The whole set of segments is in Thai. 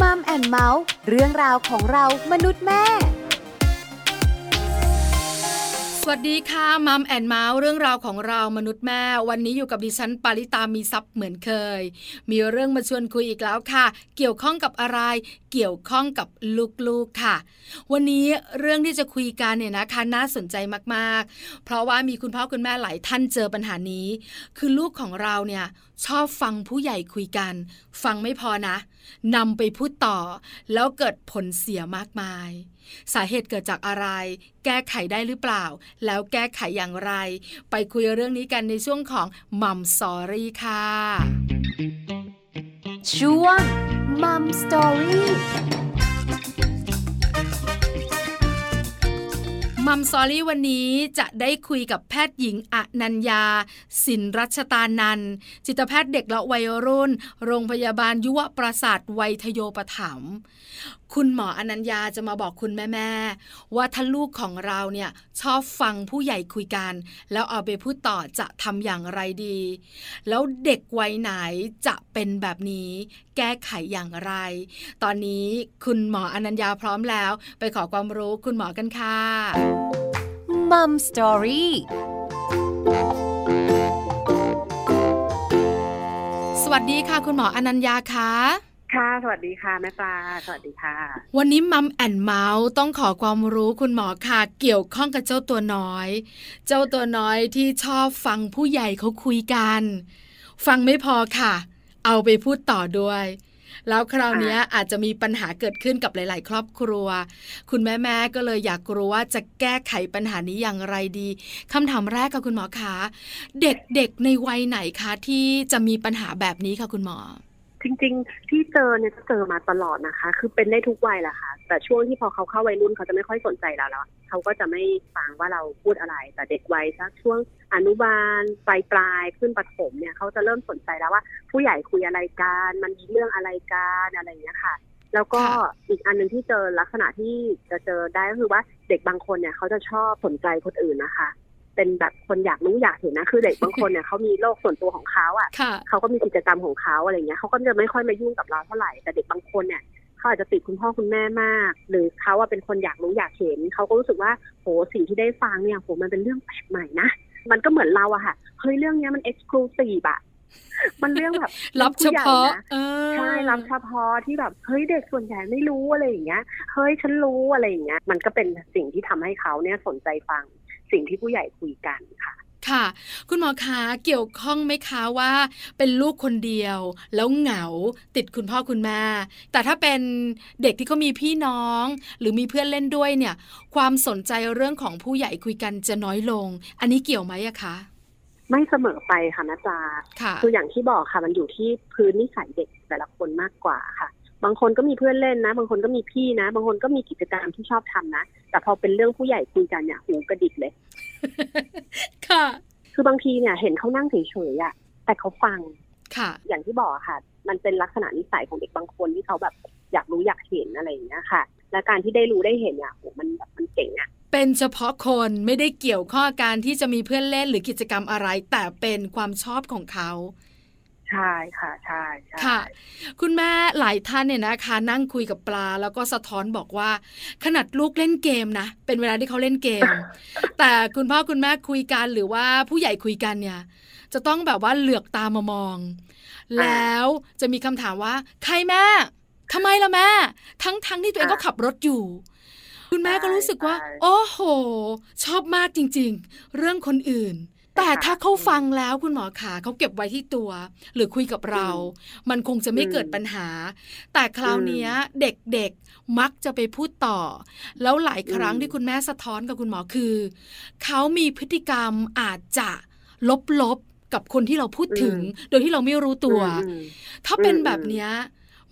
Mom Mao เรื่องราวของเรามนุษย์แม่สวัสดีค่ะมัมแอนเมาส์เรื่องราวของเรามนุษย์แม่วันนี้อยู่กับดิฉันปาริตามีซับเหมือนเคยมีเรื่องมาชวนคุยอีกแล้วค่ะเกี่ยวข้องกับอะไรเกี่ยวข้องกับลูกๆค่ะวันนี้เรื่องที่จะคุยกันเนี่ยนะคะน่าสนใจมากๆเพราะว่ามีคุณพ่อคุณแม่หลายท่านเจอปัญหานี้คือลูกของเราเนี่ยชอบฟังผู้ใหญ่คุยกันฟังไม่พอนะนำไปพูดต่อแล้วเกิดผลเสียมากมายสาเหตุเกิดจากอะไรแก้ไขได้หรือเปล่าแล้วแก้ไขอย่างไรไปคุยเรื่องนี้กันในช่วงของ Mom Story ค่ะช่วง Mom Storyมัมซอรี่วันนี้จะได้คุยกับแพทย์หญิงอนัญญาสินรัชตานันท์จิตแพทย์เด็กและวัยรุ่นโรงพยาบาลยุวประสาทไวทโยปถัมภ์คุณหมออนัญญาจะมาบอกคุณแม่ๆว่าถ้าลูกของเราเนี่ยชอบฟังผู้ใหญ่คุยกันแล้วเอาไปพูดต่อจะทำอย่างไรดีแล้วเด็กวัยไหนจะเป็นแบบนี้แก้ไขอย่างไรตอนนี้คุณหมออนัญญาพร้อมแล้วไปขอความรู้คุณหมอกันค่ะ Mom Storyสวัสดีค่ะคุณหมออนัญญาค่ะค่ะสวัสดีค่ะแม่ปลาสวัสดีค่ะวันนี้มัมแอนเมาส์ต้องขอความรู้คุณหมอค่ะเกี่ยวข้องกับเจ้าตัวน้อยเจ้าตัวน้อยที่ชอบฟังผู้ใหญ่เขาคุยกันฟังไม่พอค่ะเอาไปพูดต่อด้วยแล้วคราวนี้อาจจะมีปัญหาเกิดขึ้นกับหลายๆครอบครัวคุณแม่ๆก็เลยอยากรู้ว่าจะแก้ไขปัญหานี้อย่างไรดีคำถามแรกค่ะคุณหมอคะเด็กๆในวัยไหนคะที่จะมีปัญหาแบบนี้ค่ะคุณหมอจริงๆที่เจอเนี่ยเจอมาตลอดนะคะคือเป็นได้ทุกวัยแหละค่ะแต่ช่วงที่พอเขาเข้าวัยรุ่นเขาจะไม่ค่อยสนใจเราแล้วเขาก็จะไม่ฟังว่าเราพูดอะไรแต่เด็กวัยสักช่วงอนุบาลปลายขึ้นประถมเนี่ยเขาจะเริ่มสนใจแล้วว่าผู้ใหญ่คุยอะไรกันมันมีเรื่องอะไรกันอะไรอย่างเงี้ยค่ะแล้วก็อีกอันนึงที่เจอลักษณะที่จะเจอได้ก็คือว่าเด็กบางคนเนี่ยเขาจะชอบสนใจคนอื่นนะคะเป็นแบบคนอยากรู้อยากเห็นนะคือเด็กบางคนเนี่ยเขามีโลกส่วนตัวของเขาอ่ะเขาก็มีกิจกรรมของเขาอะไรเงี้ยเขาก็จะไม่ค่อยมายุ่งกับเราเท่าไหร่แต่เด็กบางคนเนี่ยเขาอาจจะติดคุณพ่อคุณแม่มากหรือเขาว่าเป็นคนอยากรู้อยากเห็นเขาก็รู้สึกว่าโหสิ่งที่ได้ฟังเนี่ยโหมันเป็นเรื่องแปลกใหม่นะมันก็เหมือนเราอะค่ะเฮ้ยเรื่องนี้มัน exclusive อะมันเรื่องแบบรับเฉพาะใช่รับเฉพาะที่แบบเฮ้ยเด็กส่วนใหญ่ไม่รู้อะไรอย่างเงี้ยเฮ้ยฉันรู้อะไรอย่างเงี้ยมันก็เป็นสิ่งที่ทำให้เขาเนี่ยสนใจฟังสิ่งที่ผู้ใหญ่คุยกันค่ะค่ะคุณหมอคะเกี่ยวข้องไหมคะว่าเป็นลูกคนเดียวแล้วเหงาติดคุณพ่อคุณแม่แต่ถ้าเป็นเด็กที่เขามีพี่น้องหรือมีเพื่อนเล่นด้วยเนี่ยความสนใจเรื่องของผู้ใหญ่คุยกันจะน้อยลงอันนี้เกี่ยวไหมอะคะไม่เสมอไปค่ะนะจ๊ะคืออย่างที่บอกค่ะมันอยู่ที่พื้นนิสัยเด็กแต่ละคนมากกว่าค่ะบางคนก็มีเพื่อนเล่นนะบางคนก็มีพี่นะบางคนก็มีกิจกรรมที่ชอบทำนะแต่พอเป็นเรื่องผู้ใหญ่คุยกันเนี่ยหูกระดิกเลยค่ะคือบางทีเนี่ยเห็นเขานั่งเฉยๆอ่ะแต่เขาฟังค่ะอย่างที่บอกค่ะมันเป็นลักษณะนิสัยของเด็กบางคนที่เขาแบบอยากรู้อยากเห็นอะไรอย่างเงี้ยค่ะและการที่ได้รู้ได้เห็นเนี่ยโหมันแบบมันเจ๋งอ่ะเป็นเฉพาะคนไม่ได้เกี่ยวข้อการที่จะมีเพื่อนเล่นหรือกิจกรรมอะไรแต่เป็นความชอบของเขาใช่ค่ะใช่ค่ะคุณแม่หลายท่านเนี่ยนะคะนั่งคุยกับปลาแล้วก็สะท้อนบอกว่าขนาดลูกเล่นเกมนะเป็นเวลาที่เขาเล่นเกม แต่คุณพ่อคุณแม่คุยกันหรือว่าผู้ใหญ่คุยกันเนี่ยจะต้องแบบว่าเหลือกตามามองแล้วจะมีคำถามว่าใครแม่ทำไมล่ะแม่ทั้งที่ตัวเองก็ขับรถอยู่คุณแม่ก็รู้สึกว่าโอ้โหชอบมากจริงๆเรื่องคนอื่นแต่ถ้าเขาฟังแล้วคุณหมอขาเขาเก็บไว้ที่ตัวหรือคุยกับเรามันคงจะไม่เกิดปัญหาแต่คราวนี้เด็กๆมักจะไปพูดต่อแล้วหลายครั้งที่คุณแม่สะท้อนกับคุณหมอคือเขามีพฤติกรรมอาจจะลบๆกับคนที่เราพูดถึงโดยที่เราไม่รู้ตัวถ้าเป็นแบบนี้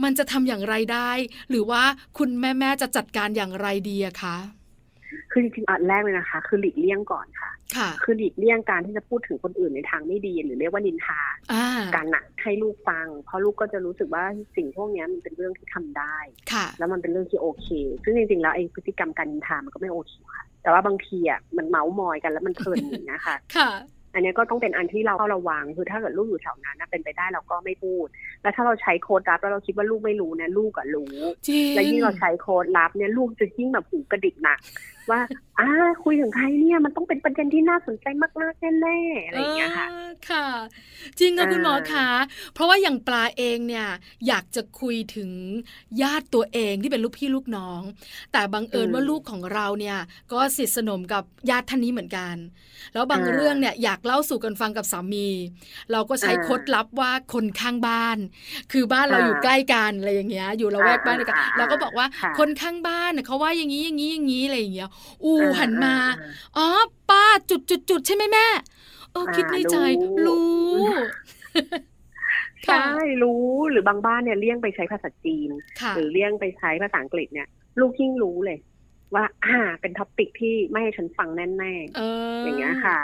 มันจะทำอย่างไรได้หรือว่าคุณแม่ๆจะจัดการอย่างไรดีอะคะคือจริงๆอันแรกเลยนะคะคือหลีกเลี่ยงก่อนค่ะคือหลีกเลี่ยงการที่จะพูดถึงคนอื่นในทางไม่ดีหรือเรียกว่านินทาการหนักให้ลูกฟังเพราะลูกก็จะรู้สึกว่าสิ่งพวกนี้มันเป็นเรื่องที่ทำได้แล้วมันเป็นเรื่องที่โอเคซึ่งจริงๆแล้วไอ้พฤติกรรมการนินทามันก็ไม่โอเคค่ะแต่ว่าบางทีอ่ะมันเมามอยกันแล้วมันเพลินนะคะอันนี้ก็ต้องเป็นอันที่เราระวังคือถ้าเกิดลูกอยู่แถวนั้นเป็นไปได้เราก็ไม่พูด แล้วถ้าเราใช้โค้ดลับแล้วเราคิดว่าลูกไม่รู้เนี่ยลูกก็รู้แล้วยิ่งเราใช้โค้ดลับเนี่ยลูกจะยิ่งแบบหูกระดิกหนักว่าคุยถึงใครเนี่ยมันต้องเป็นประเด็นที่น่าสนใจมากๆแน่ๆอะไรอย่างเงี้ยค่ะค่ะจริงค่ะคุณหมอคะเพราะว่าอย่างปลาเองเนี่ยอยากจะคุยถึงญาติตัวเองที่เป็นลูกพี่ลูกน้องแต่บังเอิญว่าลูกของเราเนี่ยก็สนิทสนมกับญาติท่านนี้เหมือนกันแล้วบางเรื่องเนี่ยอยากเล่าสู่กันฟังกับสามีเราก็ใช้โค้ดลับว่าคนข้างบ้านคือบ้านเราอยู่ใกล้กันอะไรอย่างเงี้ยอยู่ละแวกบ้านกันเราก็บอกว่าคนข้างบ้านเนี่ยเขาว่าอย่างนี้อย่างนี้อย่างนี้อะไรอย่างเงี้ยหันมาอ๋อป้าจุดๆๆใช่ไหมแม่คิดในใจรู้ใช่รู้หรือบางบ้านเนี่ยเลี่ยงไปใช้ภาษาจีนหรือเลี่ยงไปใช้ภาษาอังกฤษเนี่ยลูกยิ่งรู้เลยว่าเป็นท็อปปิกที่ไม่ให้ฉันฟังแน่ๆอย่างเงี้ยค่ะ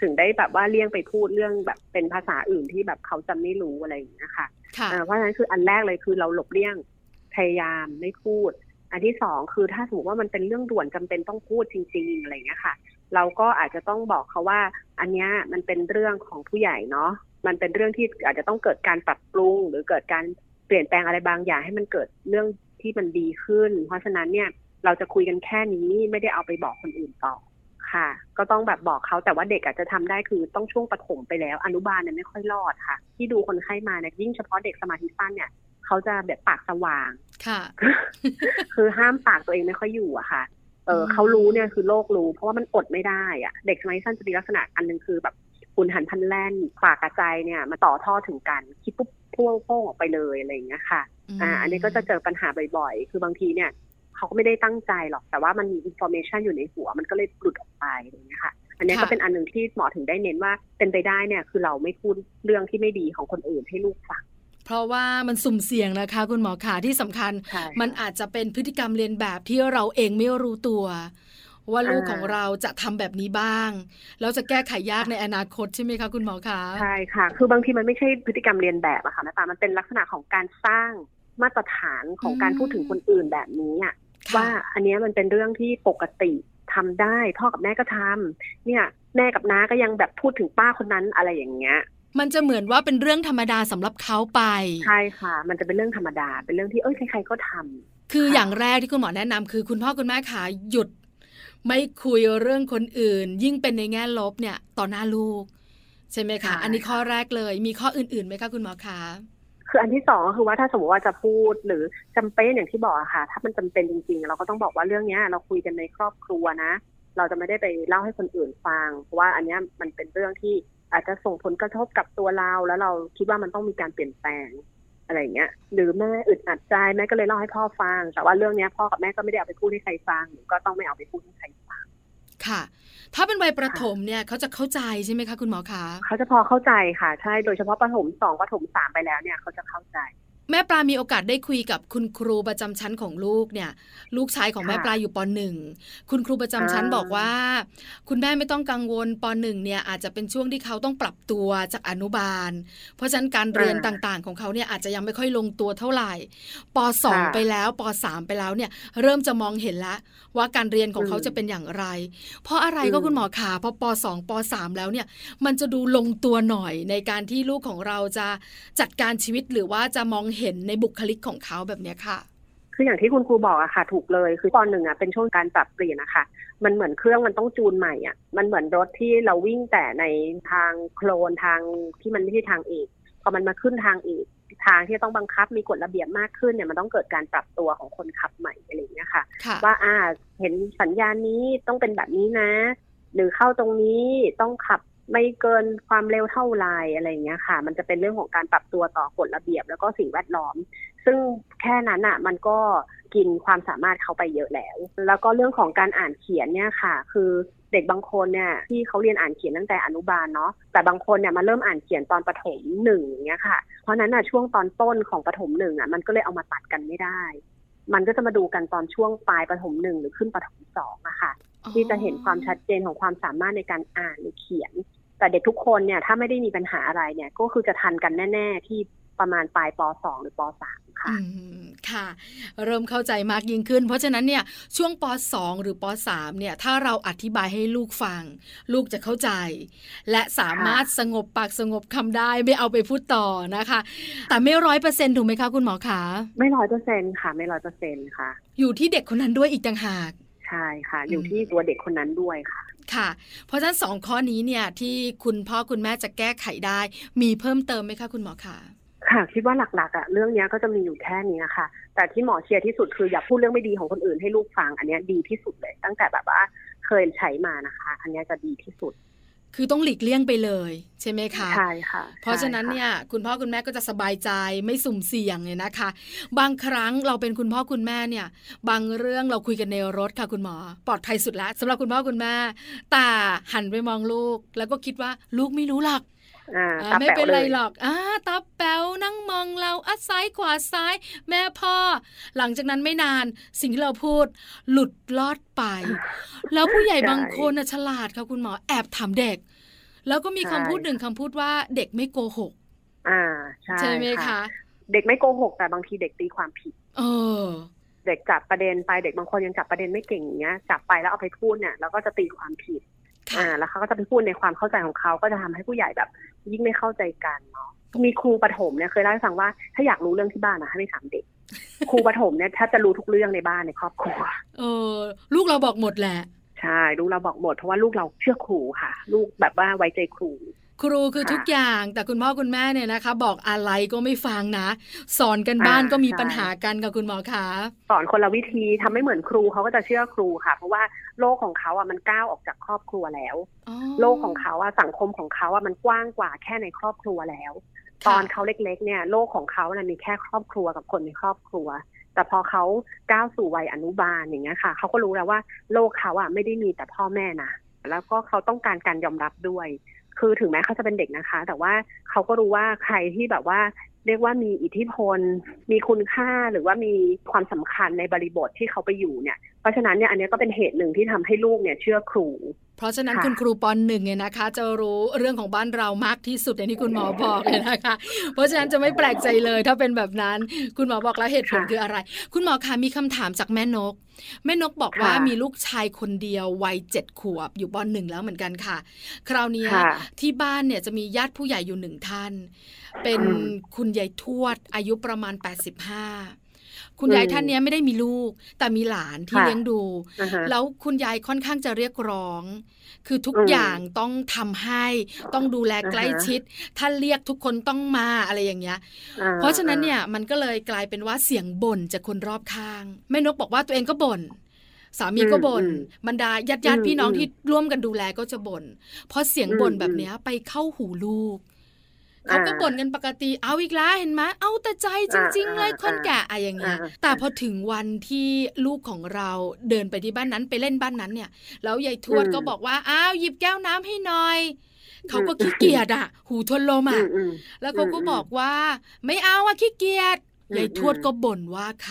ถึงได้แบบว่าเลี่ยงไปพูดเรื่องแบบเป็นภาษาอื่นที่แบบเขาจำไม่รู้อะไรอย่างเงี้ยค่ะเพราะฉะนั้นคืออันแรกเลยคือเราหลบเลี่ยงพยายามไม่พูดอันที่สองคือถ้าสมมติว่ามันเป็นเรื่องด่วนจำเป็นต้องพูดจริงๆอะไรเงี้ยค่ะเราก็อาจจะต้องบอกเขาว่าอันเนี้ยมันเป็นเรื่องของผู้ใหญ่เนาะมันเป็นเรื่องที่อาจจะต้องเกิดการปรับปรุงหรือเกิดการเปลี่ยนแปลงอะไรบางอย่างให้มันเกิดเรื่องที่มันดีขึ้นเพราะฉะนั้นเนี่ยเราจะคุยกันแค่นี้ไม่ได้เอาไปบอกคนอื่นต่อค่ะก็ต้องแบบบอกเขาแต่ว่าเด็กอาจจะทำได้คือต้องช่วงประถมไปแล้วอนุบาลเนี่ยไม่ค่อยรอดค่ะที่ดูคนไข้มาเนี่ยยิ่งเฉพาะเด็กสมาธิสั้นเนี่ยเขาจะแบบปากสว่างค่ะคือห้ามปากตัวเองไม่ค่อยอยู่อะค่ะเขารู้เนี่ยคือโลกรู้เพราะว่ามันอดไม่ได้อะเด็กสมัยสั้นจะมีลักษณะอันนึงคือแบบคุณหันพันแล่นปากกระจายเนี่ยมาต่อท่อถึงกันคิดปุ๊บพุ่งโป้งออกไปเลยอะไรอย่างเงี้ยค่ะอันนี้ก็จะเจอปัญหาบ่อยๆคือบางทีเนี่ยเขาก็ไม่ได้ตั้งใจหรอกแต่ว่ามันมีอินฟอร์เมชันอยู่ในหัวมันก็เลยหลุดออกไปอะไรอย่างเงี้ยค่ะอันนี้ก็เป็นอันนึงที่หมอถึงได้เน้นว่าเป็นไปได้เนี่ยคือเราไม่พูดเรื่องที่ไม่ดีของคนอื่นให้ลูกฟังเพราะว่ามันสุ่มเสี่ยงนะคะคุณหมอขาที่สำคัญมันอาจจะเป็นพฤติกรรมเลียนแบบที่เราเองไม่รู้ตัวว่าลูกของเราจะทำแบบนี้บ้างแล้วจะแก้ไขยากในอนาคตใช่ไหมคะคุณหมอขาใช่ค่ะคือบางทีมันไม่ใช่พฤติกรรมเลียนแบบอะค่ะนะคะมันเป็นลักษณะของการสร้างมาตรฐานของการพูดถึงคนอื่นแบบนี้อะว่าอันนี้มันเป็นเรื่องที่ปกติทำได้พ่อกับแม่ก็ทำเนี่ยแม่กับน้าก็ยังแบบพูดถึงป้าคนนั้นอะไรอย่างเงี้ยมันจะเหมือนว่าเป็นเรื่องธรรมดาสำหรับเขาไปใช่ค่ะมันจะเป็นเรื่องธรรมดาเป็นเรื่องที่ใครๆก็ทำคืออย่างแรกที่คุณหมอแนะนำคือคุณพ่อคุณแม่ขาหยุดไม่คุยเรื่องคนอื่นยิ่งเป็นในแง่ลบเนี่ยต่อหน้าลูกใช่ไหมคะอันนี้ข้อแรกเลยมีข้ออื่นๆไหมคะคุณหมอคะคืออันที่สองก็คือว่าถ้าสมมติว่าจะพูดหรือจำเป็นอย่างที่บอกอะค่ะถ้ามันจำเป็นจริงๆเราก็ต้องบอกว่าเรื่องนี้เราคุยกันในครอบครัวนะเราจะไม่ได้ไปเล่าให้คนอื่นฟังเพราะว่าอันนี้มันเป็นเรื่องที่อาจจะส่งผลกระทบกับตัวเราแล้วเราคิดว่ามันต้องมีการเปลี่ยนแปลงอะไรอย่างเงี้ยหรือแม่อึดอัดใจแม่ก็เลยเล่าให้พ่อฟังแต่ว่าเรื่องนี้พ่อกับแม่ก็ไม่ได้เอาไปพูดให้ใครฟังหรือก็ต้องไม่เอาไปพูดให้ใครฟังค่ะถ้าเป็นวัยประถมเนี่ยเขาจะเข้าใจใช่ไหมคะคุณหมอคะเขาจะพอเข้าใจค่ะใช่โดยเฉพาะประถม2ประถม3ไปแล้วเนี่ยเขาจะเข้าใจแม่ปลามีโอกาสได้คุยกับคุณครูประจำชั้นของลูกเนี่ยลูกชายของแม่ปลาอยู่ป.1 คุณครูประจำชั้นบอกว่าคุณแม่ไม่ต้องกังวลป.1 เนี่ยอาจจะเป็นช่วงที่เขาต้องปรับตัวจากอนุบาลเพราะฉะนั้นการเรียนต่างๆของเขาเนี่ยอาจจะยังไม่ค่อยลงตัวเท่าไหร่ป.2 ไปแล้วป.3 ไปแล้วเนี่ยเริ่มจะมองเห็นละว่าการเรียนของเขาจะเป็นอย่างไรเพราะอะไรก็คุณหมอขาพอป.2 ป.3 แล้วเนี่ยมันจะดูลงตัวหน่อยในการที่ลูกของเราจะจัดการชีวิตหรือว่าจะมองเห็นในบุคลิกของเขาแบบนี้ค่ะคืออย่างที่คุณครูบอกอะค่ะถูกเลยคือตอนหนึ่งอะเป็นช่วงการปรับเปลี่ยนนะคะมันเหมือนเครื่องมันต้องจูนใหม่อะมันเหมือนรถที่เราวิ่งแต่ในทางโคลนทางที่มันไม่ใช่ทางเอกพอมันมาขึ้นทางเอกทางที่ต้องบังคับมีกฎระเบียบมากขึ้นเนี่ยมันต้องเกิดการปรับตัวของคนขับใหม่อะไรอย่างเงี้ยค่ะว่าเห็นสัญญาณนี้ต้องเป็นแบบนี้นะหรือเข้าตรงนี้ต้องขับไม่เกินความเร็วเท่าไรอะไรอย่างเงี้ยค่ะมันจะเป็นเรื่องของการปรับตัวต่อกฎระเบียบแล้วก็สิ่งแวดล้อมซึ่งแค่นั้นอ่ะมันก็กินความสามารถเขาไปเยอะแล้วแล้วก็เรื่องของการอ่านเขียนเนี่ยค่ะคือเด็กบางคนเนี่ยที่เขาเรียนอ่านเขียนตั้งแต่อนุบาลเนาะแต่บางคนเนี่ยมาเริ่มอ่านเขียนตอนประถมหนึ่งอย่างเงี้ยค่ะเพราะนั้นอ่ะช่วงตอนต้นของประถมหนึ่งอ่ะมันก็เลยเอามาตัดกันไม่ได้มันก็จะมาดูกันตอนช่วงปลายประถมหนึ่งหรือขึ้นประถมสองอะค่ะที่จะเห็นความชัดเจนของความสามารถในการอ่านหรือเขียนแต่เด็กทุกคนเนี่ยถ้าไม่ได้มีปัญหาอะไรเนี่ยก็คือจะทันกันแน่ๆที่ ประมาณปลายป .2 หรือป .3 ค่ะค่ะเริ่มเข้าใจมากยิ่งขึ้นเพราะฉะนั้นเนี่ยช่วงป .2 หรือป .3 เนี่ยถ้าเราอธิบายให้ลูกฟังลูกจะเข้าใจและสามารถสงบปากสงบคำได้ไม่เอาไปพูดต่อนะคะแต่ไม่ 100% ถูกไหมคะคุณหมอคะไม่ 100% ค่ะไม่ 100% ค่ะอยู่ที่เด็กคนนั้นด้วยอีกต่างหากใช่ค่ะอยู่ที่ตัวเด็กคนนั้นด้วยค่ะค่ะเพราะฉะนั้น2ข้อนี้เนี่ยที่คุณพ่อคุณแม่จะแก้ไขได้มีเพิ่มเติมไหมคะคุณหมอคะค่ะคิดว่าหลักๆอ่ะเรื่องนี้ก็จะมีอยู่แค่นี้ค่ะแต่ที่หมอเชียร์ที่สุดคืออย่าพูดเรื่องไม่ดีของคนอื่นให้ลูกฟังอันนี้ดีที่สุดเลยตั้งแต่แบบว่าเคยใช้มานะคะอันนี้จะดีที่สุดคือต้องหลีกเลี่ยงไปเลยใช่ไหมคะใช่ค่ะเพราะฉะนั้นเนี่ยคุณพ่อคุณแม่ก็จะสบายใจไม่สุ่มเสี่ยงเนี่ยนะคะบางครั้งเราเป็นคุณพ่อคุณแม่เนี่ยบางเรื่องเราคุยกันในรถค่ะคุณหมอปลอดภัยสุดแล้วสำหรับคุณพ่อคุณแม่แต่หันไปมองลูกแล้วก็คิดว่าลูกไม่รู้หรอกไม่เป็นไรหรอกตาแป๋วนั่งมองเราซ้ายขวาซ้ายแม่พ่อหลังจากนั้นไม่นานสิ่งที่เราพูดหลุดลอดไปแล้วผู้ใหญ่บางคนฉลาดค่ะคุณหมอแอบถามเด็กแล้วก็มีคำพูดหนึ่งคำพูดว่าเด็กไม่โกหกใช่ไหมคะเด็กไม่โกหกแต่บางทีเด็กตีความผิดเด็กจับประเด็นไปเด็กบางคนยังจับประเด็นไม่เก่งอย่างเงี้ยจับไปแล้วเอาไปพูดเนี่ยแล้วก็จะตีความผิดแล้วเขาก็จะไปพูดในความเข้าใจของเขาก็จะทำให้ผู้ใหญ่แบบยิ่งไม่เข้าใจกันเนาะมีครูประถมเนี่ยเคยเล่าให้ฟังว่าถ้าอยากรู้เรื่องที่บ้านนะให้ไปถามเด็ก ครูประถมเนี่ยถ้าจะรู้ทุกเรื่องในบ้านในครอบครัวลูกเราบอกหมดแหละใช่ลูกเราบอกหมดเพราะว่าลูกเราเชื่อครูค่ะลูกแบบว่าไว้ใจครูครูคือทุกอย่างแต่คุณพ่อคุณแม่เนี่ยนะคะบอกอะไรก็ไม่ฟังนะสอนกันบ้านก็มีปัญหากันกับคุณหมอคะสอนคนละวิธีทำไม่เหมือนครูเขาก็จะเชื่อครูค่ะเพราะว่าโลกของเขาอ่ะมันก้าวออกจากครอบครัวแล้วโลกของเขาอ่ะสังคมของเขาอ่ะมันกว้างกว่าแค่ในครอบครัวแล้วตอนเขาเล็กๆเนี่ยโลกของเขาเนี่ยมีแค่ครอบครัวกับคนในครอบครัวแต่พอเขาก้าวสู่วัยอนุบาลอย่างเงี้ยค่ะเขาก็รู้แล้วว่าโลกเขาอ่ะไม่ได้มีแต่พ่อแม่นะแล้วก็เขาต้องการการยอมรับด้วยคือถึงแม้เขาจะเป็นเด็กนะคะแต่ว่าเขาก็รู้ว่าใครที่แบบว่าเรียกว่ามีอิทธิพลมีคุณค่าหรือว่ามีความสำคัญในบริบทที่เขาไปอยู่เนี่ยเพราะฉะนั้นเนี่ยอันนี้ก็เป็นเหตุหนึ่งที่ทำให้ลูกเนี่ยเชื่อครูเพราะฉะนั้นคุณครูป .1 เนี่ยนะคะจะรู้เรื่องของบ้านเรามากที่สุดอย่างที่คุณหมอบอกเลยนะคะเพราะฉะนั้นจะไม่แปลกใจเลยถ้าเป็นแบบนั้นคุณหมอบอกแล้วเหตุผลคืออะไรคุณหมอคะมีคำถามจากแม่นกบอกว่ามีลูกชายคนเดียววัย7ขวบอยู่ป .1 แล้วเหมือนกันค่ะคราวนี้ที่บ้านเนี่ยจะมีญาติผู้ใหญ่อยู่1ท่านเป็นคุณยายทวดอายุประมาณ85คุณยายท่านนี้ไม่ได้มีลูกแต่มีหลานที่เลี้ยงดูแล้วคุณยายค่อนข้างจะเรียกร้องคือทุกอย่างต้องทำให้ต้องดูแลใกล้ชิดท่านเรียกทุกคนต้องมาอะไรอย่างเงี้ยเพราะฉะนั้นเนี่ยมันก็เลยกลายเป็นว่าเสียงบ่นจากคนรอบข้างแม่นกบอกว่าตัวเองก็บ่นสามีก็บ่นบรรดาญาติพี่น้องที่ร่วมกันดูแลก็จะบ่นเพราะเสียงบ่นแบบเนี้ยไปเข้าหูลูกเขาก็บ่นกันปกติเอาอีกแล้วเห็นไหมเอาแต่ใจจริงๆเลยคนแก่อะไรอย่างเงี้ยแต่พอถึงวันที่ลูกของเราเดินไปที่บ้านนั้นไปเล่นบ้านนั้นเนี่ยแล้วยายทวดก็บอกว่าอ้าวหยิบแก้วน้ำให้หน่อยเขาก็ขี้เกียจอะหูทนลมอะแล้วเขาก็บอกว่าไม่เอาอะขี้เกียจยายทวดก็บ่นว่าเข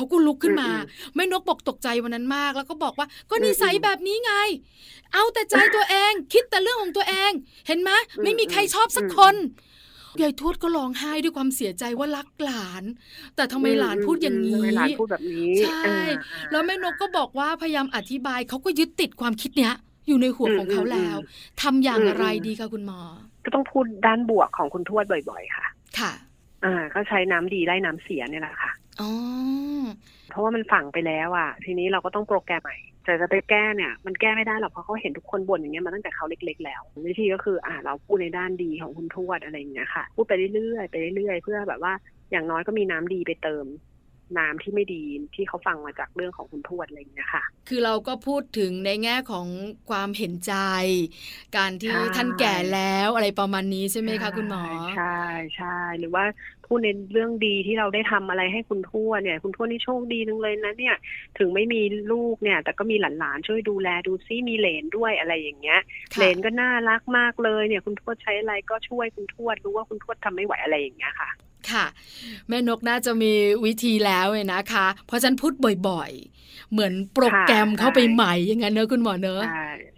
าก็ลุกขึ้นมาแม่นกบอกตกใจวันนั้นมากแล้วก็บอกว่าก็นิสัยแบบนี้ไงเอาแต่ใจตัวเองคิดแต่เรื่องของตัวเองเห็นไหมไม่มีใครชอบสักคนยายทวดก็ร้องไห้ด้วยความเสียใจว่ารักหลานแต่ทำไมหลานพูดอย่างนี้หลานพูดแบบนี้ใช่แล้วแม่นกก็บอกว่าพยายามอธิบายเขาก็ยึดติดความคิดเนี้ยอยู่ในหัวของเขาแล้วทำอย่างไรดีคะคุณหมอก็ต้องพูดด้านบวกของคุณทวดบ่อยๆค่ะค่ะก็ใช้น้ำดีไล่น้ำเสียเนี่ยแหละค่ะเพราะว่ามันฝังไปแล้วอ่ะทีนี้เราก็ต้องโปรแกรมใหม่แต่จะไปแก้เนี่ยมันแก้ไม่ได้หรอกเพราะเขาเห็นทุกคนบ่นอย่างเงี้ยมาตั้งแต่เขาเล็กๆแล้ววิธีก็คือเราพูดในด้านดีของคุณทวดอะไรอย่างเงี้ยค่ะพูดไปเรื่อยๆไปเรื่อยๆเพื่อแบบว่าอย่างน้อยก็มีน้ำดีไปเติมน้ำที่ไม่ดีที่เขาฟังมาจากเรื่องของคุณทวดอะไรอย่างเงี้ยค่ะคือเราก็พูดถึงในแง่ของความเห็นใจการที่ท่านแก่แล้วอะไรประมาณนี้ใช่ไหมคะคุณหมอใช่ใช่หรือว่าพูดในเรื่องดีที่เราได้ทำอะไรให้คุณทวดเนี่ยคุณทวดนี่โชคดีนึงเลยนะเนี่ยถึงไม่มีลูกเนี่ยแต่ก็มีหลานๆช่วยดูแลดูซิมีเหลนด้วยอะไรอย่างเงี้ยเหลนก็น่ารักมากเลยเนี่ยคุณทวดใช้อะไรก็ช่วยคุณทวดรู้ว่าคุณทวดทำไม่ไหวอะไรอย่างเงี้ยค่ะค่ะแม่นกน่าจะมีวิธีแล้วเลยนะคะเพราะฉันพูดบ่อยๆเหมือนโปรแกรมเข้าไปใหม่อย่างนั้นเนอะคุณหมอเนอะ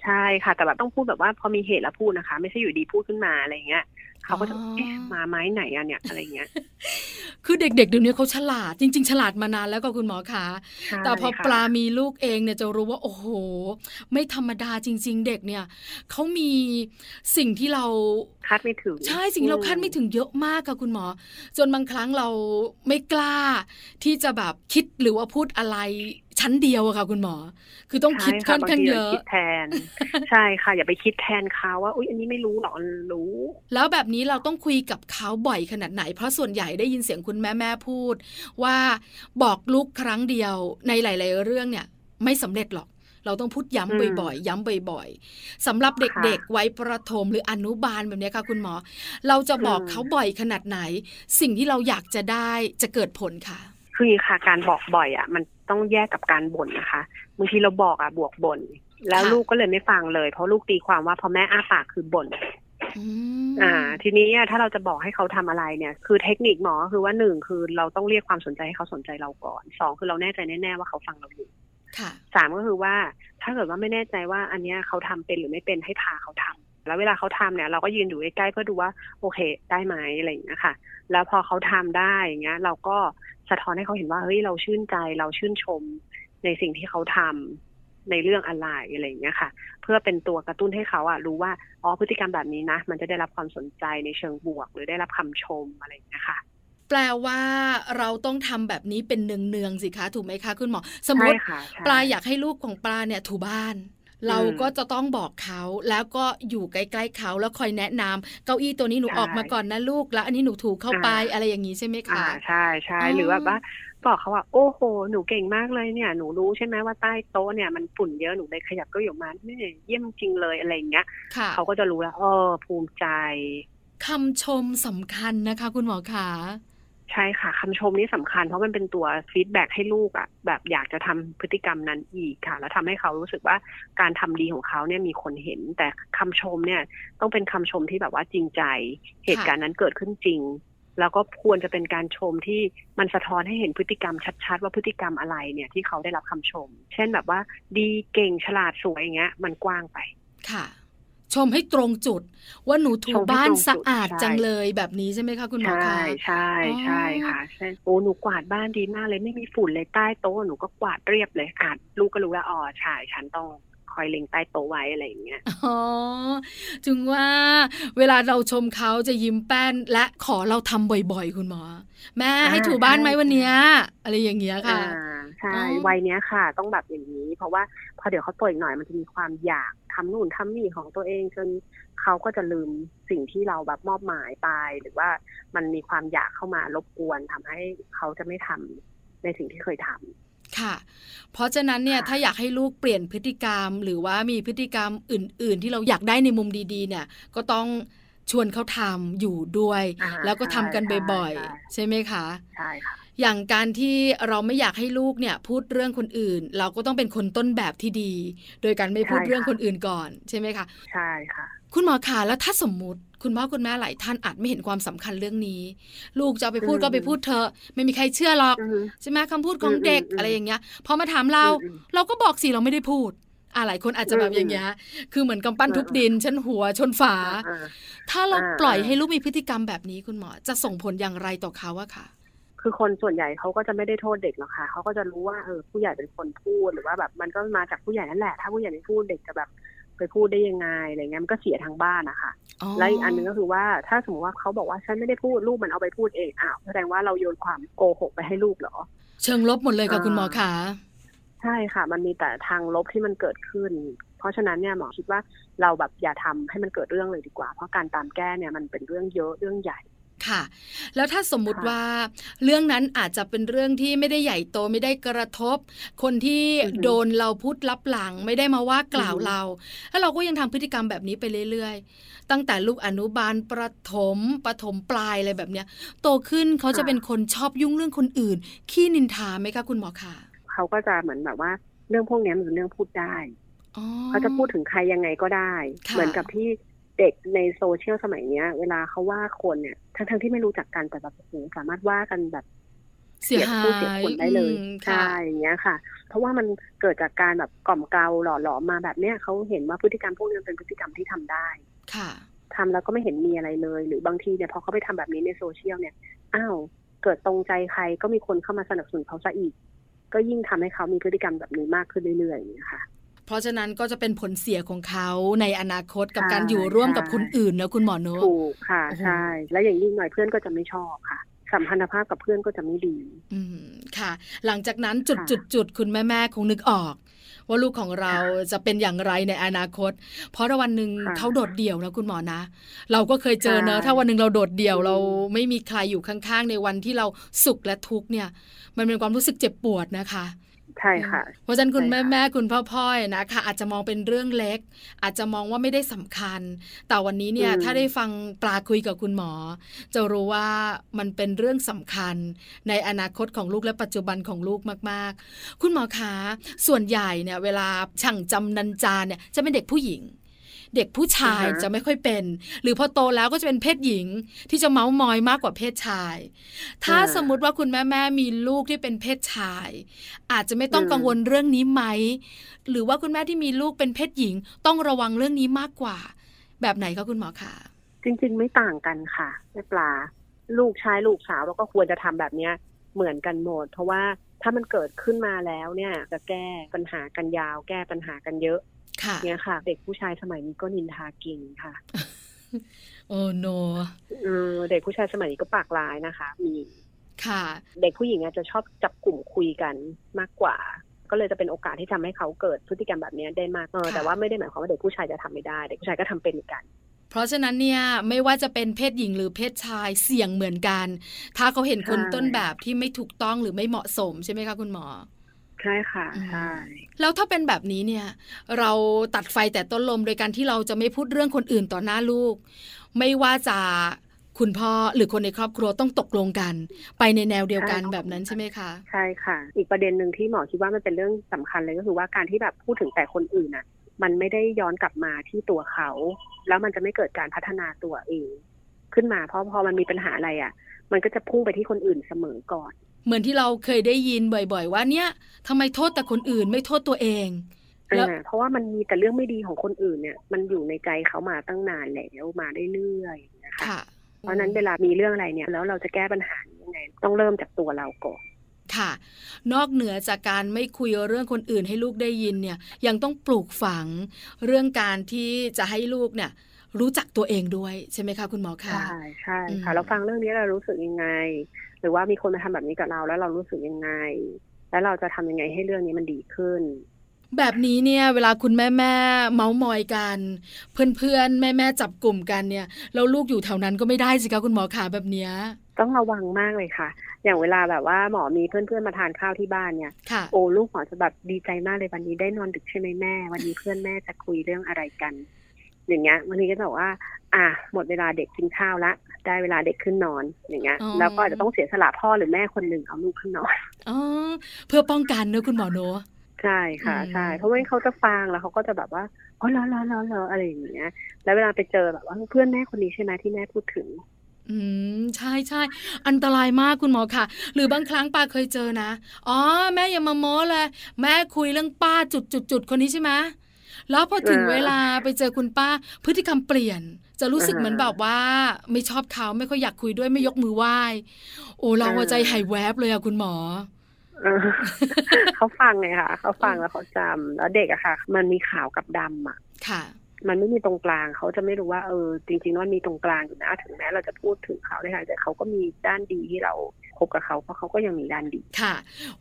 ใช่ค่ะแต่แบบต้องพูดแบบว่าพอมีเหตุแล้วพูดนะคะไม่ใช่อยู่ดีพูดขึ้นมาอะไรอย่างเงี้ย เขาก็จะเอ๊ะหมาไม้ไหนอะเนี่ยอะไรเงี้ยคือเด็กๆเดี๋ยวนี้เขาฉลาดจริงๆฉลาดมานานแล้วก็คุณหมอคะแต่พอปลามีลูกเองเนี่ยจะรู้ว่าโอ้โหไม่ธรรมดาจริงๆเด็กเนี่ยเขามีสิ่งที่เราคาดไม่ถึงใช่สิ่งเราคาดไม่ถึงเยอะมากค่ะคุณหมอจนบางครั้งเราไม่กล้าที่จะแบบคิดหรือว่าพูดอะไรชั้นเดียวอะค่ะคุณหมอคือต้องคิดค่อนข้างเยอะแทนใช่ค่ะอย่าไปคิดแทนเขาว่าอุ๊ยอันนี้ไม่รู้หรอกรู้แล้วแบบนี้เราต้องคุยกับเขาบ่อยขนาดไหนเพราะส่วนใหญ่ได้ยินเสียงคุณแม่พูดว่าบอกลูกครั้งเดียวในหลายๆเรื่องเนี่ยไม่สำเร็จหรอกเราต้องพูดย้ำบ่อยๆย้ำบ่อยๆสำหรับเด็กๆวัยประถมหรืออนุบาลแบบนี้ค่ะคุณหมอเราจะบอกเขาบ่อยขนาดไหนสิ่งที่เราอยากจะได้จะเกิดผลค่ะคือค่ะการบอกบ่อยอ่ะมันต้องแยกกับการบ่นนะคะบางทีเราบอกอ่ะบวกบ่นแล้วลูกก็เลยไม่ฟังเลยเพราะลูกตีความว่าพอแม่อ้าปากคือบ่นทีนี้ถ้าเราจะบอกให้เขาทำอะไรเนี่ยคือเทคนิคหมอคือว่า1คือเราต้องเรียกความสนใจให้เขาสนใจเราก่อน2คือเราแน่ใจแน่ๆว่าเขาฟังเราอยู่3ก็คือว่าถ้าเกิดว่าไม่แน่ใจว่าอันเนี้ยเขาทำเป็นหรือไม่เป็นให้พาเขาทำแล้วเวลาเขาทำเนี่ยเราก็ยืนอยู่ใกล้ๆเพื่อดูว่าโอเคได้ไหมอะไรอย่างเงี้ยค่ะแล้วพอเขาทำได้อย่างเงี้ยเราก็สะท้อนให้เขาเห็นว่าเฮ้ยเราชื่นใจเราชื่นชมในสิ่งที่เขาทำในเรื่องอะไรอะไรอย่างเงี้ยค่ะเพื่อเป็นตัวกระตุ้นให้เขาอะรู้ว่าอ๋อพฤติกรรมแบบนี้นะมันจะได้รับความสนใจในเชิงบวกหรือได้รับคำชมอะไรอย่างเงี้ยค่ะแปลว่าเราต้องทำแบบนี้เป็นเนืองๆสิคะถูกไหมคะคุณหมอสมมติปลาอยากให้ลูกของปลาเนี่ยถูบ้านเราก็จะต้องบอกเขาแล้วก็อยู่ใกล้ๆเขาแล้วคอยแนะนำเก้าอี้ตัวนี้หนูออกมาก่อนนะลูกแล้วอันนี้หนูถูเข้าไปอะไรอย่างนี้ใช่ไหมคะใช่ใช่หรือว่าบอกเขาว่าโอ้โหหนูเก่งมากเลยเนี่ยหนูรู้ใช่ไหมว่าใต้โต๊ะเนี่ยมันฝุ่นเยอะหนูเลยขยับเก้าอี้ออกมาเนี่ยเยี่ยมจริงเลยอะไรอย่างเงี้ยเขาก็จะรู้แล้วภูมิใจคำชมสำคัญนะคะคุณหมอคะใช่ค่ะคำชมนี่สำคัญเพราะมันเป็นตัวฟีดแบ็กให้ลูกอ่ะแบบอยากจะทำพฤติกรรมนั้นอีกค่ะแล้วทำให้เขารู้สึกว่าการทำดีของเขาเนี่ยมีคนเห็นแต่คำชมเนี่ยต้องเป็นคำชมที่แบบว่าจริงใจเหตุการณ์นั้นเกิดขึ้นจริงแล้วก็ควรจะเป็นการชมที่มันสะท้อนให้เห็นพฤติกรรมชัดๆว่าพฤติกรรมอะไรเนี่ยที่เขาได้รับคำชมเช่นแบบว่าดีเก่งฉลาดสวยอย่างเงี้ยมันกว้างไปค่ะชมให้ตรงจุดว่าหนูถูบ้านสะอาดจังเลยแบบนี้ใช่ไหมคะคุณหมอคะใช่ใช่ค่ะใช่โอ้หนูกวาดบ้านดีมากเลยไม่มีฝุ่นเลยใต้โต๊ะหนูก็กวาดเรียบเลยอาจลูกก็รู้แล้วอ๋อใช่ฉันต้องคอยเล็งใต้โต๊ะไว้อะไรอย่างเงี้ยอ๋อถึงว่าเวลาเราชมเขาจะยิ้มแป้นและขอเราทำบ่อยๆคุณหมอแม่ให้ถูบ้านไหมวันเนี้ยอะไรอย่างเงี้ยค่ะใช่วัยเนี้ยค่ะต้องแบบอย่างนี้เพราะว่าพอเดี๋ยวเขาโตอีกหน่อยมันจะมีความอยากทำนู่นทำนี่ของตัวเองจนเขาก็จะลืมสิ่งที่เราแบบมอบหมายไปหรือว่ามันมีความอยากเข้ามารบกวนทำให้เขาจะไม่ทำในสิ่งที่เคยทำค่ะเพราะฉะนั้นเนี่ยถ้าอยากให้ลูกเปลี่ยนพฤติกรรมหรือว่ามีพฤติกรรมอื่นๆที่เราอยากได้ในมุมดีๆเนี่ยก็ต้องชวนเขาทำอยู่ด้วยแล้วก็ทำกันบ่อยๆใช่ไหมคะใช่ค่ะอย่างการที่เราไม่อยากให้ลูกเนี่ยพูดเรื่องคนอื่นเราก็ต้องเป็นคนต้นแบบที่ดีโดยการไม่พูดเรื่องคนอื่นก่อนใช่ไหมคะใช่ค่ะคุณหมอคะแล้วถ้าสมมุติคุณพ่อคุณแม่หลายท่านอาจไม่เห็นความสำคัญเรื่องนี้ลูกจะไปพูดก็ไปพูดเถอะไม่มีใครเชื่อหรอกใช่ไหมคำพูดของเด็กอะไรอย่างเงี้ยพอมาถามเราเราก็บอกสิเราไม่ได้พูดหลายคนอาจจะแบบอย่างเงี้ยคือเหมือนกำปั้นทุบดินชนหัวชนฝาถ้าเราปล่อยให้ลูกมีพฤติกรรมแบบนี้คุณหมอจะส่งผลอย่างไรต่อเขาอะค่ะคือคนส่วนใหญ่เขาก็จะไม่ได้โทษเด็กหรอกค่ะเขาก็จะรู้ว่าผู้ใหญ่เป็นคนพูดหรือว่าแบบมันก็มาจากผู้ใหญ่นั่นแหละถ้าผู้ใหญ่ไม่พูดเด็กจะแบบไปพูดได้ยังไงอะไรเงี้ยมันก็เสียทางบ้านนะคะและอีกอันนึงก็คือว่าถ้าสมมติว่าเขาบอกว่าฉันไม่ได้พูดลูกมันเอาไปพูดเองอ้าวแสดงว่าเราโยนความโกหกไปให้ลูกเหรอเชิงลบหมดเลยค่ะคุณหมอคะใช่ค่ะมันมีแต่ทางลบที่มันเกิดขึ้นเพราะฉะนั้นเนี่ยหมอคิดว่าเราแบบอย่าทำให้มันเกิดเรื่องเลยดีกว่าเพราะการตามแก้เนี่ยมันเป็นเรื่องเยอะเรื่องใหญ่ค่ะแล้วถ้าสมมุติว่าเรื่องนั้นอาจจะเป็นเรื่องที่ไม่ได้ใหญ่โตไม่ได้กระทบคนที่โดนเราพูดลับหลังไม่ได้มาว่ากล่าวเราแล้วเราก็ยังทำพฤติกรรมแบบนี้ไปเรื่อยๆตั้งแต่ลูกอนุบาลประถมปลายอะไรแบบเนี้ยโตขึ้นเขาจะเป็นคนชอบยุ่งเรื่องคนอื่นขี้นินทาไหมคะคุณหมอคะเขาก็จะเหมือนแบบว่าเรื่องพวกนี้มันเป็นเรื่องพูดได้เขาจะพูดถึงใครยังไงก็ได้เหมือนกับที่เด็กในโซเชียลสมัยนี้เวลาเขาว่าคนเนี่ยทั้งที่ไม่รู้จักกันแต่แบบสามารถว่ากันแบบเสียผู้เสียคนได้เลยใช่อย่างเงี้ยค่ะเพราะว่ามันเกิดจากการแบบกล่อมเกลาหล่อหลอมมาแบบเนี้ยเขาเห็นว่าพฤติกรรมพวกนี้เป็นพฤติกรรมที่ทำได้ ทำแล้วก็ไม่เห็นมีอะไรเลยหรือบางทีเนี่ยพอเขาไปทำแบบนี้ในโซเชียลเนี่ยอ้าวเกิดตรงใจใครก็มีคนเข้ามาสนับสนุนเขาซะอีกก็ยิ่งทำให้เขามีพฤติกรรมแบบนี้มากขึ้นเรื่อยๆนะคะเพราะฉะนั้นก็จะเป็นผลเสียของเขาในอนาคตกับการอยู่ร่วมกับคนอื่นนะคุณหมอโน้ตถูกค่ะใช่และอย่างยิ่งหน่อยเพื่อนก็จะไม่ชอบค่ะสัมพันธภาพกับเพื่อนก็จะไม่ดีค่ะหลังจากนั้นจุดคุณแม่คงนึกออกว่าลูกของเราจะเป็นอย่างไรในอนาคตเพราะวันหนึ่งเขาโดดเดี่ยวนะคุณหมอนะเราก็เคยเจอเนอะถ้าวันหนึ่งเราโดดเดี่ยวเราไม่มีใครอยู่ข้างๆในวันที่เราสุขและทุกข์เนี่ยมันเป็นความรู้สึกเจ็บปวดนะคะใช่ค่ะเพราะฉะนั้นคุณแม่คุณพ่อนะคะอาจจะมองเป็นเรื่องเล็กอาจจะมองว่าไม่ได้สำคัญแต่วันนี้เนี่ยถ้าได้ฟังปลาคุยกับคุณหมอจะรู้ว่ามันเป็นเรื่องสำคัญในอนาคตของลูกและปัจจุบันของลูกมากๆคุณหมอคะส่วนใหญ่เนี่ยเวลาช่างจำนันจาเนี่ยจะเป็นเด็กผู้หญิงเด็กผู้ชายจะไม่ค่อยเป็นหรือพอโตแล้วก็จะเป็นเพศหญิงที่จะเม้ามอยมากกว่าเพศชายถ้าสมมุติว่าคุณแม่มีลูกที่เป็นเพศชายอาจจะไม่ต้องกังวลเรื่องนี้ไหมหรือว่าคุณแม่ที่มีลูกเป็นเพศหญิงต้องระวังเรื่องนี้มากกว่าแบบไหนคะคุณหมอคะจริงๆไม่ต่างกันค่ะแม่ปลาลูกชายลูกสาวเราก็ควรจะทำแบบนี้เหมือนกันหมดเพราะว่าถ้ามันเกิดขึ้นมาแล้วเนี่ยจะแก้ปัญหากันยาวแก้ปัญหากันเยอะเนี่ยค่ะเด็กผู้ชายสมัยนี้ก็นินทาเก่งค่ะโอ้โนเด็กผู้ชายสมัยนี้ก็ปากร้ายนะคะมีค่ะเด็กผู้หญิงอาจจะชอบจับกลุ่มคุยกันมากกว่าก็เลยจะเป็นโอกาสที่ทำให้เขาเกิดพฤติกรรมแบบนี้ได้มากแต่ว่าไม่ได้หมายความว่าเด็กผู้ชายจะทำไม่ได้เด็กผู้ชายก็ทำเป็นเหมือนกันเพราะฉะนั้นเนี่ยไม่ว่าจะเป็นเพศหญิงหรือเพศชายเสี่ยงเหมือนกันถ้าเขาเห็นคนต้นแบบที่ไม่ถูกต้องหรือไม่เหมาะสมใช่ไหมคะคุณหมอใช่ค่ะใช่แล้วถ้าเป็นแบบนี้เนี่ยเราตัดไฟแต่ต้นลมโดยการที่เราจะไม่พูดเรื่องคนอื่นต่อหน้าลูกไม่ว่าจะคุณพ่อหรือคนในครอบครัวต้องตกลงกันไปในแนวเดียวกันแบบนั้นใช่ไหมคะใช่ค่ะอีกประเด็นหนึ่งที่หมอคิดว่ามันเป็นเรื่องสำคัญเลยก็คือว่าการที่แบบพูดถึงแต่คนอื่นน่ะมันไม่ได้ย้อนกลับมาที่ตัวเขาแล้วมันจะไม่เกิดการพัฒนาตัวเองขึ้นมาเพราะพอมันมีปัญหาอะไรอ่ะมันก็จะพุ่งไปที่คนอื่นเสมอก่อนเหมือนที่เราเคยได้ยินบ่อยๆว่าเนี่ยทำไมโทษแต่คนอื่นไม่โทษตัวเองเพราะว่ามันมีแต่เรื่องไม่ดีของคนอื่นเนี่ยมันอยู่ในใจเขามาตั้งนานแล้วมาได้เรื่อยนะคะเพราะนั้นเวลามีเรื่องอะไรเนี่ยแล้วเราจะแก้ปัญหายังไงต้องเริ่มจากตัวเราก่อนค่ะนอกเหนือจากการไม่คุยเรื่องคนอื่นให้ลูกได้ยินเนี่ยยังต้องปลูกฝังเรื่องการที่จะให้ลูกเนี่ยรู้จักตัวเองด้วยใช่ไหมคะคุณหมอคะใช่ค่ะเราฟังเรื่องนี้เรารู้สึกยังไงหรือว่ามีคนมาทำแบบนี้กับเราแล้วเรารู้สึกยังไงแล้วเราจะทำยังไงให้เรื่องนี้มันดีขึ้นแบบนี้เนี่ยเวลาคุณแม่เม้ามอยกันเพื่อนๆแม่จับกลุ่มกันเนี่ยแล้วลูกอยู่แถวนั้นก็ไม่ได้สิคะคุณหมอขาแบบเนี้ยต้องระวังมากเลยค่ะอย่างเวลาแบบว่าหมอมีเพื่อนๆมาทานข้าวที่บ้านเนี่ยโอ้ลูกหมอจะแบบดีใจมากเลยวันนี้ได้นอนดึกใช่ไหมแม่วันนี้เพื่อนแม่จะคุยเรื่องอะไรกันอย่างเงี้ยวันนี้ก็บอกว่าหมดเวลาเด็กกินข้าวละได้เวลาเด็กขึ้นนอนอย่างเงี้ยแล้วก็อาจจะต้องเสียสละพ่อหรือแม่คนหนึ่งเอาลูกขึ้นนอนเพื่อป้องกันเนอะคุณหมอโนใช่ค่ะใช่เพราะว่าเขาจะฟังแล้วเขาก็จะแบบว่าอ๋อแล้วอะไรอย่างเงี้ยแล้วเวลาไปเจอแบบว่าเพื่อนแม่คนนี้ใช่ไหมที่แม่พูดถึงใช่ใช่อันตรายมากคุณหมอค่ะหรือบางครั้งป้าเคยเจอนะอ๋อแม่อย่ามาโม้เลยแม่คุยเรื่องป้าจุดๆคนนี้ใช่ไหมแล้วพอถึงเวลาไปเจอคุณป้าพฤติกรรมเปลี่ยนจะรู้สึกเหมือนแบบว่าไม่ชอบเขาไม่ค่อยอยากคุยด้วยไม่ยกมือไหว้โอ้เราใจหายแวบเลยอะคุณหมอเขาฟังไงค่ะเขาฟังแล้วเขาจำแล้วเด็กอะค่ะมันมีขาวกับดำอะค่ะมันไม่มีตรงกลางเขาจะไม่รู้ว่าจริงๆว่ามีตรงกลางอยู่นะถึงแม้เราจะพูดถึงเขาได้แต่เขาก็มีด้านดีที่เราคบกับเขาเพราะเขาก็ยังมีด้านดีค่ะ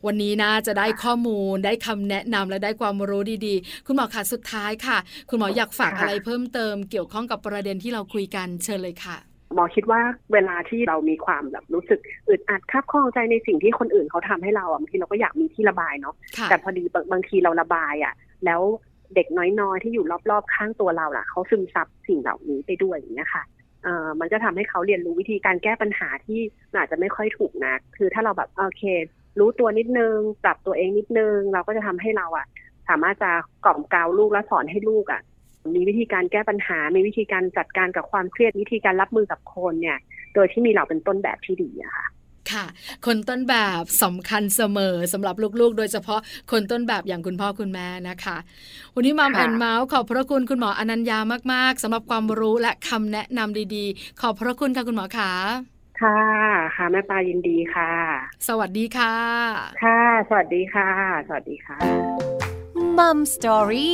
วันนี้นะจะได้ข้อมูลได้คำแนะนำและได้ความรู้ดีๆคุณหมอค่ะสุดท้ายค่ะคุณหมออยากฝากอะไรเพิ่มเติมเกี่ยวข้องกับประเด็นที่เราคุยกันเชิญเลยค่ะหมอคิดว่าเวลาที่เรามีความแบบรู้สึกอึดอัดคับข้องใจในสิ่งที่คนอื่นเขาทำให้เราบางทีเราก็อยากมีที่ระบายเนาะแต่พอดีบางทีเราระบายแล้วเด็กน้อยๆที่อยู่รอบๆข้างตัวเราล่ะเขาซึมซับสิ่งเหล่านี้ไปด้วยนะคะมันจะทำให้เขาเรียนรู้วิธีการแก้ปัญหาที่อาจจะไม่ค่อยถูกนักคือถ้าเราแบบโอเครู้ตัวนิดนึงปรับตัวเองนิดนึงเราก็จะทำให้เราสามารถจะกล่อมเกลาลูกและสอนให้ลูกมีวิธีการแก้ปัญหามีวิธีการจัดการกับความเครียดวิธีการรับมือกับคนเนี่ยโดยที่มีเราเป็นต้นแบบที่ดีค่ะ ค่ะคนต้นแบบสำคัญเสมอสำหรับลูกๆโดยเฉพาะคนต้นแบบอย่างคุณพ่อคุณแม่นะคะวันนี้มัมแอนด์เมาส์ขอบพระคุณคุณหมออนัญญามากๆสำหรับความรู้และคำแนะนำดีๆขอบพระคุณค่ะคุณหมอขาค่ะค่ะแม่ปลายินดีค่ะสวัสดีค่ะค่ะสวัสดีค่ะสวัสดีค่ะ Mom Story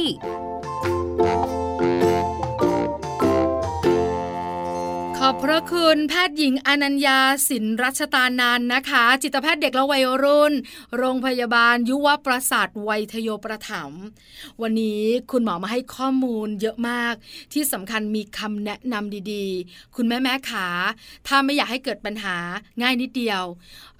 ขอบพระคุณแพทย์หญิงอนัญญาสินรัชตานานนะคะจิตแพทย์เด็กและวัยรุ่นโรงพยาบาลยุวประสาทไวทโยประถมวันนี้คุณหมอมาให้ข้อมูลเยอะมากที่สำคัญมีคำแนะนำดีๆคุณแม่ๆขาถ้าไม่อยากให้เกิดปัญหาง่ายนิดเดียว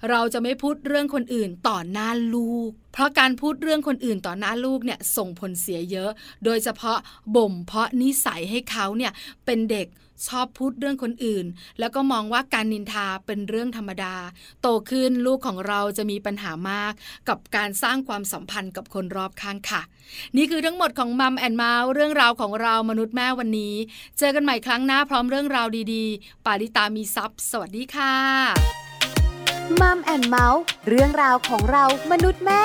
เราจะไม่พูดเรื่องคนอื่นต่อหน้าลูกเพราะการพูดเรื่องคนอื่นต่อหน้าลูกเนี่ยส่งผลเสียเยอะโดยเฉพาะบ่มเพาะนิสัยให้เขาเนี่ยเป็นเด็กชอบพูดเรื่องคนอื่นแล้วก็มองว่าการนินทาเป็นเรื่องธรรมดาโตขึ้นลูกของเราจะมีปัญหามากกับการสร้างความสัมพันธ์กับคนรอบข้างค่ะนี่คือทั้งหมดของ Mom and Mao เรื่องราวของเรามนุษย์แม่วันนี้เจอกันใหม่ครั้งหน้าพร้อมเรื่องราวดีๆปาริตามีทรัพย์สวัสดีค่ะ Mom and Mao เรื่องราวของเรามนุษย์แม่